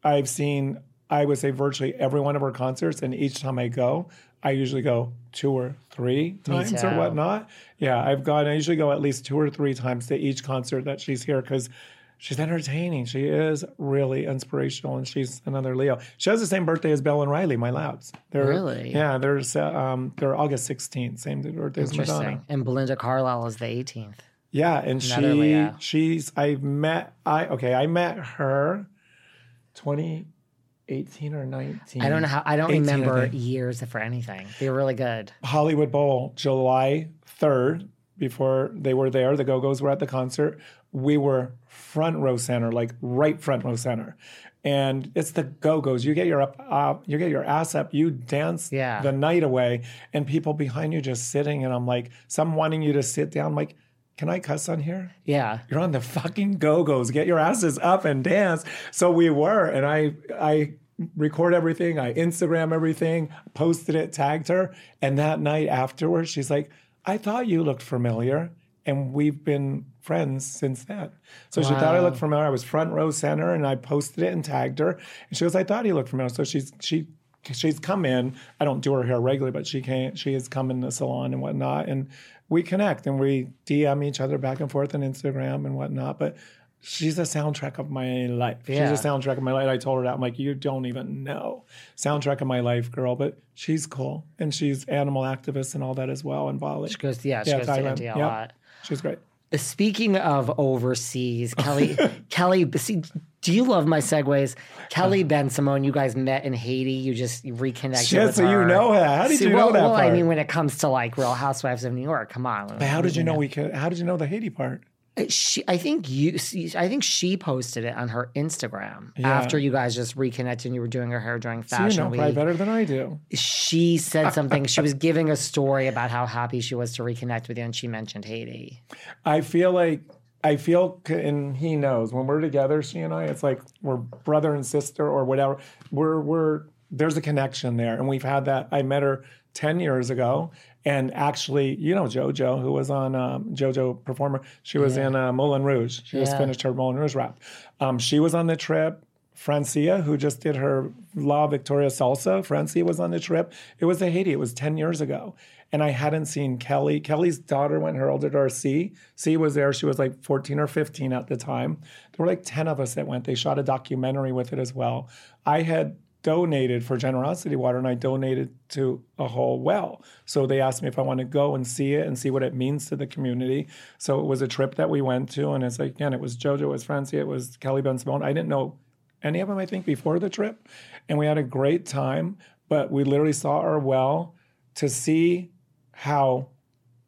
I've seen. I would say virtually every one of her concerts, and each time I go, I usually go two or three times or whatnot. Yeah, I've gone. I usually go at least two or three times to each concert that she's here because. She's entertaining. She is really inspirational, and she's another Leo. She has the same birthday as Belle and Riley, my labs. They're, really? Yeah, they're, um, they're August sixteenth, same birthday as Madonna. And Belinda Carlisle is the eighteenth. Yeah, and another she Leo. she's I've met I okay I met her twenty eighteen or nineteen. I don't know how I don't eighteen, remember I years for anything. They're really good. Hollywood Bowl, July third. Before they were there, the Go-Go's were at the concert. We were front row center, like right front row center. And it's the Go-Go's. You get your up, uh, you get your ass up. You dance yeah. the night away, and people behind you just sitting. And I'm like, some wanting you to sit down. I'm like, can I cuss on here? Yeah, you're on the fucking Go-Go's. Get your asses up and dance. So we were, and I, I. record everything. I Instagram everything. Posted it. Tagged her. And that night afterwards, she's like, I thought you looked familiar, and we've been friends since then. So wow. She thought I looked familiar. I was front row center, and I posted it and tagged her. And she goes, I thought he looked familiar. So she's she she's come in. I don't do her hair regularly, but she can. She has come in the salon and whatnot, and we connect and we D M each other back and forth on Instagram and whatnot. But she's the soundtrack of my life. Yeah. She's the soundtrack of my life. I told her that. I'm like, you don't even know. Soundtrack of my life, girl. But she's cool. And she's animal activist and all that as well. And Bali. She goes, yeah, she yeah, goes Thailand. to India a yeah. lot. She's great. Speaking of overseas, Kelly, Kelly, see, do you love my segues? Kelly Ben Simone, you guys met in Haiti. You just you reconnected Shit, with so her. So you know that. How did so, you know well, that well, part? Well, I mean, when it comes to like Real Housewives of New York, come on. But how did you know we could, how did you know the Haiti part? She, I think you, I think she posted it on her Instagram yeah. after you guys just reconnected and you were doing her hair during Fashion so you know Week. Probably better than I do. She said something. She was giving a story about how happy she was to reconnect with you, and she mentioned Haiti. I feel like I feel, and he knows when we're together, she and I, it's like we're brother and sister or whatever. We're we're there's a connection there, and we've had that. I met her ten years ago. And actually, you know Jojo, who was on um, Jojo Performer. She was yeah. in uh, Moulin Rouge. She yeah. just finished her Moulin Rouge wrap. Um, she was on the trip. Francia, who just did her La Victoria Salsa, Francia was on the trip. It was to Haiti. It was ten years ago. And I hadn't seen Kelly. Kelly's daughter, when her older daughter, C. C was there. She was like fourteen or fifteen at the time. There were like ten of us that went. They shot a documentary with it as well. I had... donated for Generosity Water, and I donated to a whole well. So they asked me if I want to go and see it and see what it means to the community. So it was a trip that we went to, and it's like, again, it was Jojo, it was Francia, it was Kelly Ben Simone. I didn't know any of them, I think, before the trip. And we had a great time, but we literally saw our well to see how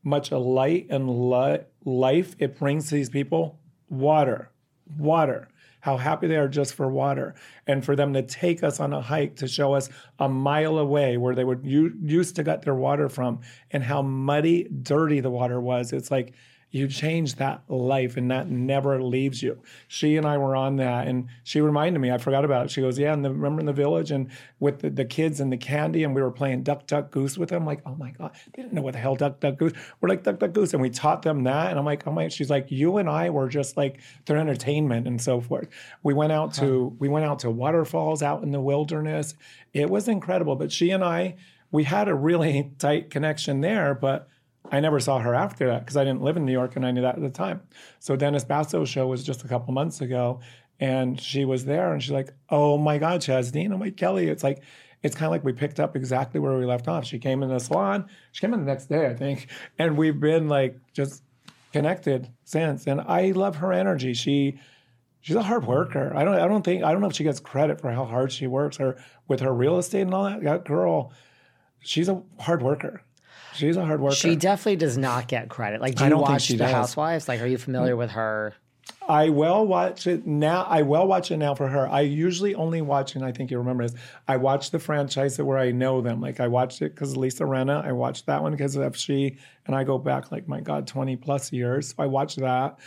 much a light and lo- life it brings to these people. Water, water. How happy they are just for water. And for them to take us on a hike to show us a mile away where they would u- used to get their water from and how muddy, dirty the water was. It's like you change that life and that never leaves you. She and I were on that, and she reminded me, I forgot about it. She goes, yeah, and the, remember in the village and with the, the kids and the candy, and we were playing duck, duck, goose with them. I'm like, oh my God, they didn't know what the hell duck, duck, goose. We're like duck, duck, goose. And we taught them that. And I'm like, oh my, she's like, you and I were just like their entertainment and so forth. We went out to, huh. we went out to waterfalls out in the wilderness. It was incredible. But she and I we had a really tight connection there, but I never saw her after that because I didn't live in New York and I knew that at the time. So Dennis Basso's show was just a couple months ago and she was there and she's like, oh my God, Chaz Dean, oh my Kelly. It's like, it's kind of like we picked up exactly where we left off. She came in the salon. She came in the next day, I think. And we've been like just connected since. And I love her energy. She she's a hard worker. I don't I don't think I don't know if she gets credit for how hard she works her with her real estate and all that. That girl, she's a hard worker. She's a hard worker. She definitely does not get credit. Like, do you watch The Housewives? Like, are you familiar with her? I will watch it now. I will watch it now for her. I usually only watch, and I think you remember this, I watch the franchise where I know them. Like, I watched it because Lisa Renna. I watched that one because of she, and I go back, like, my God, twenty plus years. So I watched that.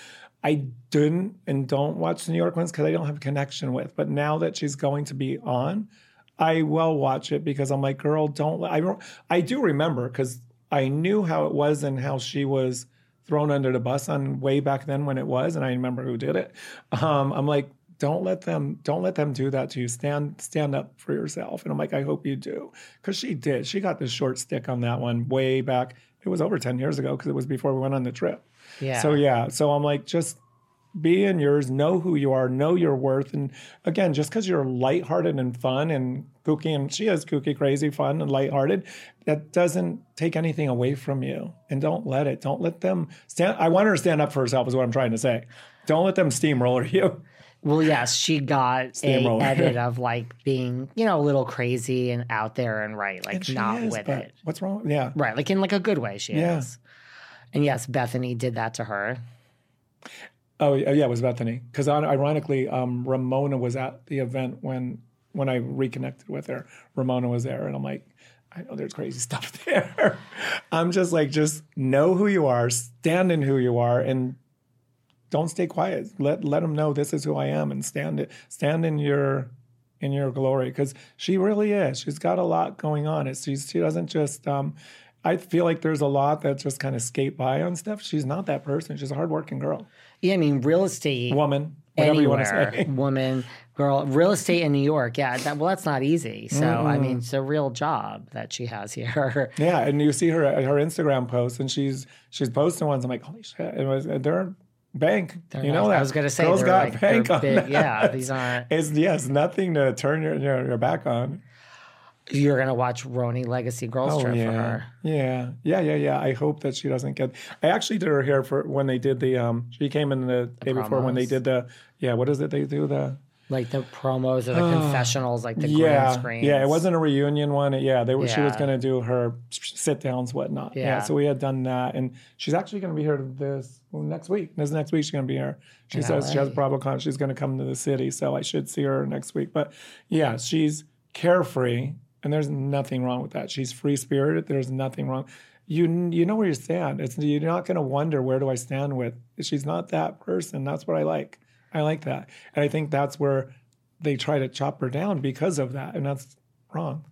I didn't and don't watch the New York ones because I don't have a connection with. But now that she's going to be on, I will watch it because I'm like, girl, don't. I, I do remember because I knew how it was and how she was thrown under the bus on way back then when it was, and I remember who did it. Um, I'm like, don't let them, don't let them do that to you. Stand, stand up for yourself. And I'm like, I hope you do, because she did. She got the short stick on that one way back. It was over ten years ago because it was before we went on the trip. Yeah. So yeah. So I'm like, just be in yours. Know who you are. Know your worth. And again, just because you're lighthearted and fun and kooky, and she is kooky, crazy, fun, and lighthearted, that doesn't take anything away from you. And don't let it. Don't let them stand. I want her to stand up for herself is what I'm trying to say. Don't let them steamroller you. Well, yes, she got a edit of like being, you know, a little crazy and out there and right, like and not is, with it. What's wrong? Yeah. Right. Like in like a good way she yeah. is. And yes, Bethany did that to her. Oh, yeah, it was Bethany. Because ironically, um, Ramona was at the event when when I reconnected with her. Ramona was there, and I'm like, I know there's crazy stuff there. I'm just like, just know who you are, stand in who you are, and don't stay quiet. Let let them know this is who I am, and stand it, stand in your in your glory. Because she really is. She's got a lot going on. It's, she's, she doesn't just. Um, I feel like there's a lot that just kind of skate by on stuff. She's not that person. She's a hardworking girl. Yeah, I mean, real estate. Woman. Whatever anywhere, you want to say. Woman, girl, real estate in New York. Yeah, that, well, that's not easy. So, mm. I mean, it's a real job that she has here. Yeah, and you see her her Instagram posts, and she's she's posting ones. I'm like, holy shit. It was, they're bank. They're you know not, that. I was going to say, girls got like, bank on big, that. Yeah, these aren't. It's, yes, nothing to turn your, your, your back on. You're going to watch Roni Legacy Girls oh, Trip yeah. for her. Yeah. Yeah, yeah, yeah. I hope that she doesn't get... I actually did her hair for when they did the... Um, she came in the, the day promos. Before when they did the... Yeah, what is it they do? The... Like the promos or the uh, confessionals, like the yeah, green screens. Yeah, it wasn't a reunion one. Yeah, they were, yeah. She was going to do her sit-downs, whatnot. Yeah. yeah, so we had done that. And she's actually going to be here this well, next week. This next week she's going to be here. She In says L A. She has BravoCon. She's going to come to the city, so I should see her next week. But yeah, she's carefree. And there's nothing wrong with that. She's free-spirited. There's nothing wrong. You you know where you stand. It's, you're not going to wonder, where do I stand with? She's not that person. That's what I like. I like that. And I think that's where they try to chop her down because of that. And that's wrong.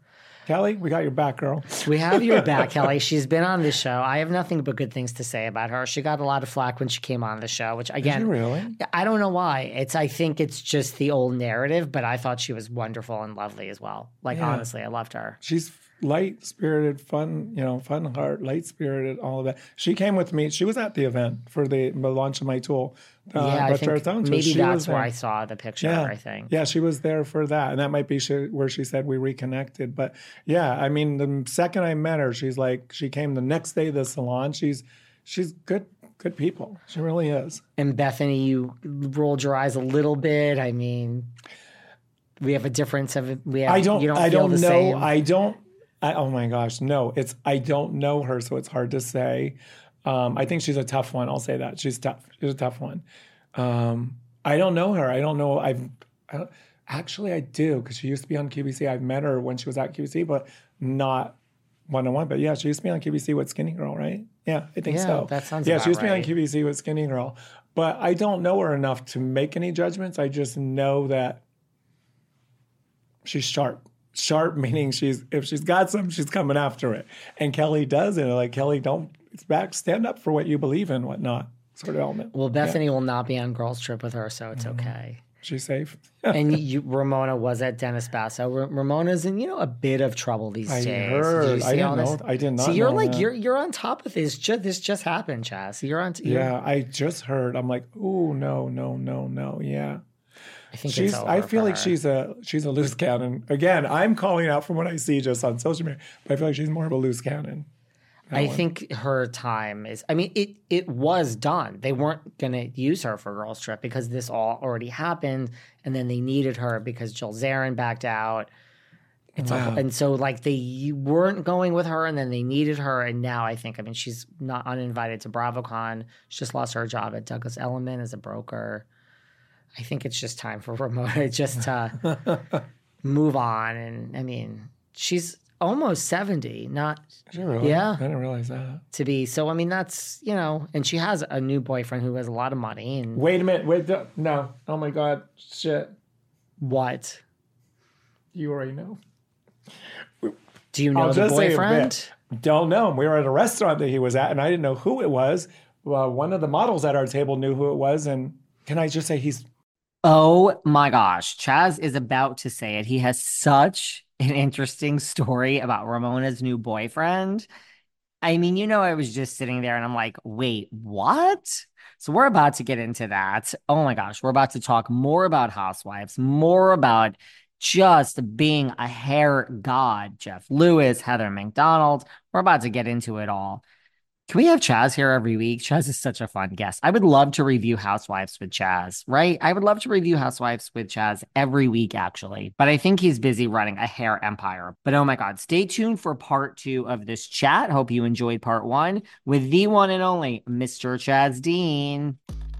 Kelly, we got your back, girl. We have your back, Kelly. She's been on this show. I have nothing but good things to say about her. She got a lot of flack when she came on the show, which again, really? I don't know why. It's I think it's just the old narrative, but I thought she was wonderful and lovely as well. Like yeah. honestly, I loved her. She's light spirited, fun, you know, fun heart, light spirited, all of that. She came with me. She was at the event for the launch of my tool. Uh, yeah, I think maybe she that's where I saw the picture, yeah. I think. Yeah, she was there for that. And that might be she, where she said we reconnected. But yeah, I mean, the second I met her, she's like, she came the next day to the salon. She's she's good good people. She really is. And Bethany, you rolled your eyes a little bit. I mean, we have a difference of, we have, I don't, you don't I feel don't the know. Same. I don't, I, oh my gosh, no. It's I don't know her, so it's hard to say. Um, I think she's a tough one. I'll say that. She's tough. She's a tough one. Um, I don't know her. I don't know. I've I don't, actually I do because she used to be on Q V C. I've met her when she was at Q V C, but not one on one. But yeah, she used to be on Q V C with Skinny Girl, right? Yeah, I think yeah, so. That sounds yeah. About she used to right. be on Q V C with Skinny Girl, but I don't know her enough to make any judgments. I just know that she's sharp. Sharp meaning she's if she's got something, she's coming after it. And Kelly does it. Like Kelly, don't. It's back. Stand up for what you believe in, whatnot, sort of element. Well, Bethany yeah. will not be on Girls Trip with her, so it's mm-hmm. okay. She's safe. And you, Ramona was at Dennis Basso. Ramona's in, you know, a bit of trouble these I days. Heard. Did you see I didn't know. I did not. So you're know like that. you're you're on top of this. Just, this just happened, Chaz. You're on. T- yeah, you're, I just heard. I'm like, oh no, no, no, no. Yeah. I think she's. I feel like her. she's a she's a loose cannon. Again, I'm calling out from what I see just on social media, but I feel like she's more of a loose cannon. I one. think her time is, I mean, it it was done. They weren't going to use her for Girls Trip because this all already happened. And then they needed her because Jill Zarin backed out. It's wow. a, and so, like, they weren't going with her and then they needed her. And now I think, I mean, she's not uninvited to BravoCon. She just lost her job at Douglas Elliman as a broker. I think it's just time for Ramona just to move on. And, I mean, she's... almost seventy, not... Really? Yeah. I didn't realize that. To be... So, I mean, that's, you know... And she has a new boyfriend who has a lot of money and... Wait a minute. Wait. The, no. Oh, my God. Shit. What? You already know. Do you know I'll the boyfriend? Don't know. We were at a restaurant that he was at, and I didn't know who it was. Well, one of the models at our table knew who it was, and can I just say he's... Oh, my gosh. Chaz is about to say it. He has such... an interesting story about Ramona's new boyfriend. I mean, you know, I was just sitting there and I'm like, wait, what? So we're about to get into that. Oh my gosh. We're about to talk more about housewives, more about just being a hair god, Jeff Lewis, Heather McDonald. We're about to get into it all. Can we have Chaz here every week? Chaz is such a fun guest. I would love to review Housewives with Chaz, right? I would love to review Housewives with Chaz every week, actually. But I think he's busy running a hair empire. But oh my God, stay tuned for part two of this chat. Hope you enjoyed part one with the one and only Mister Chaz Dean.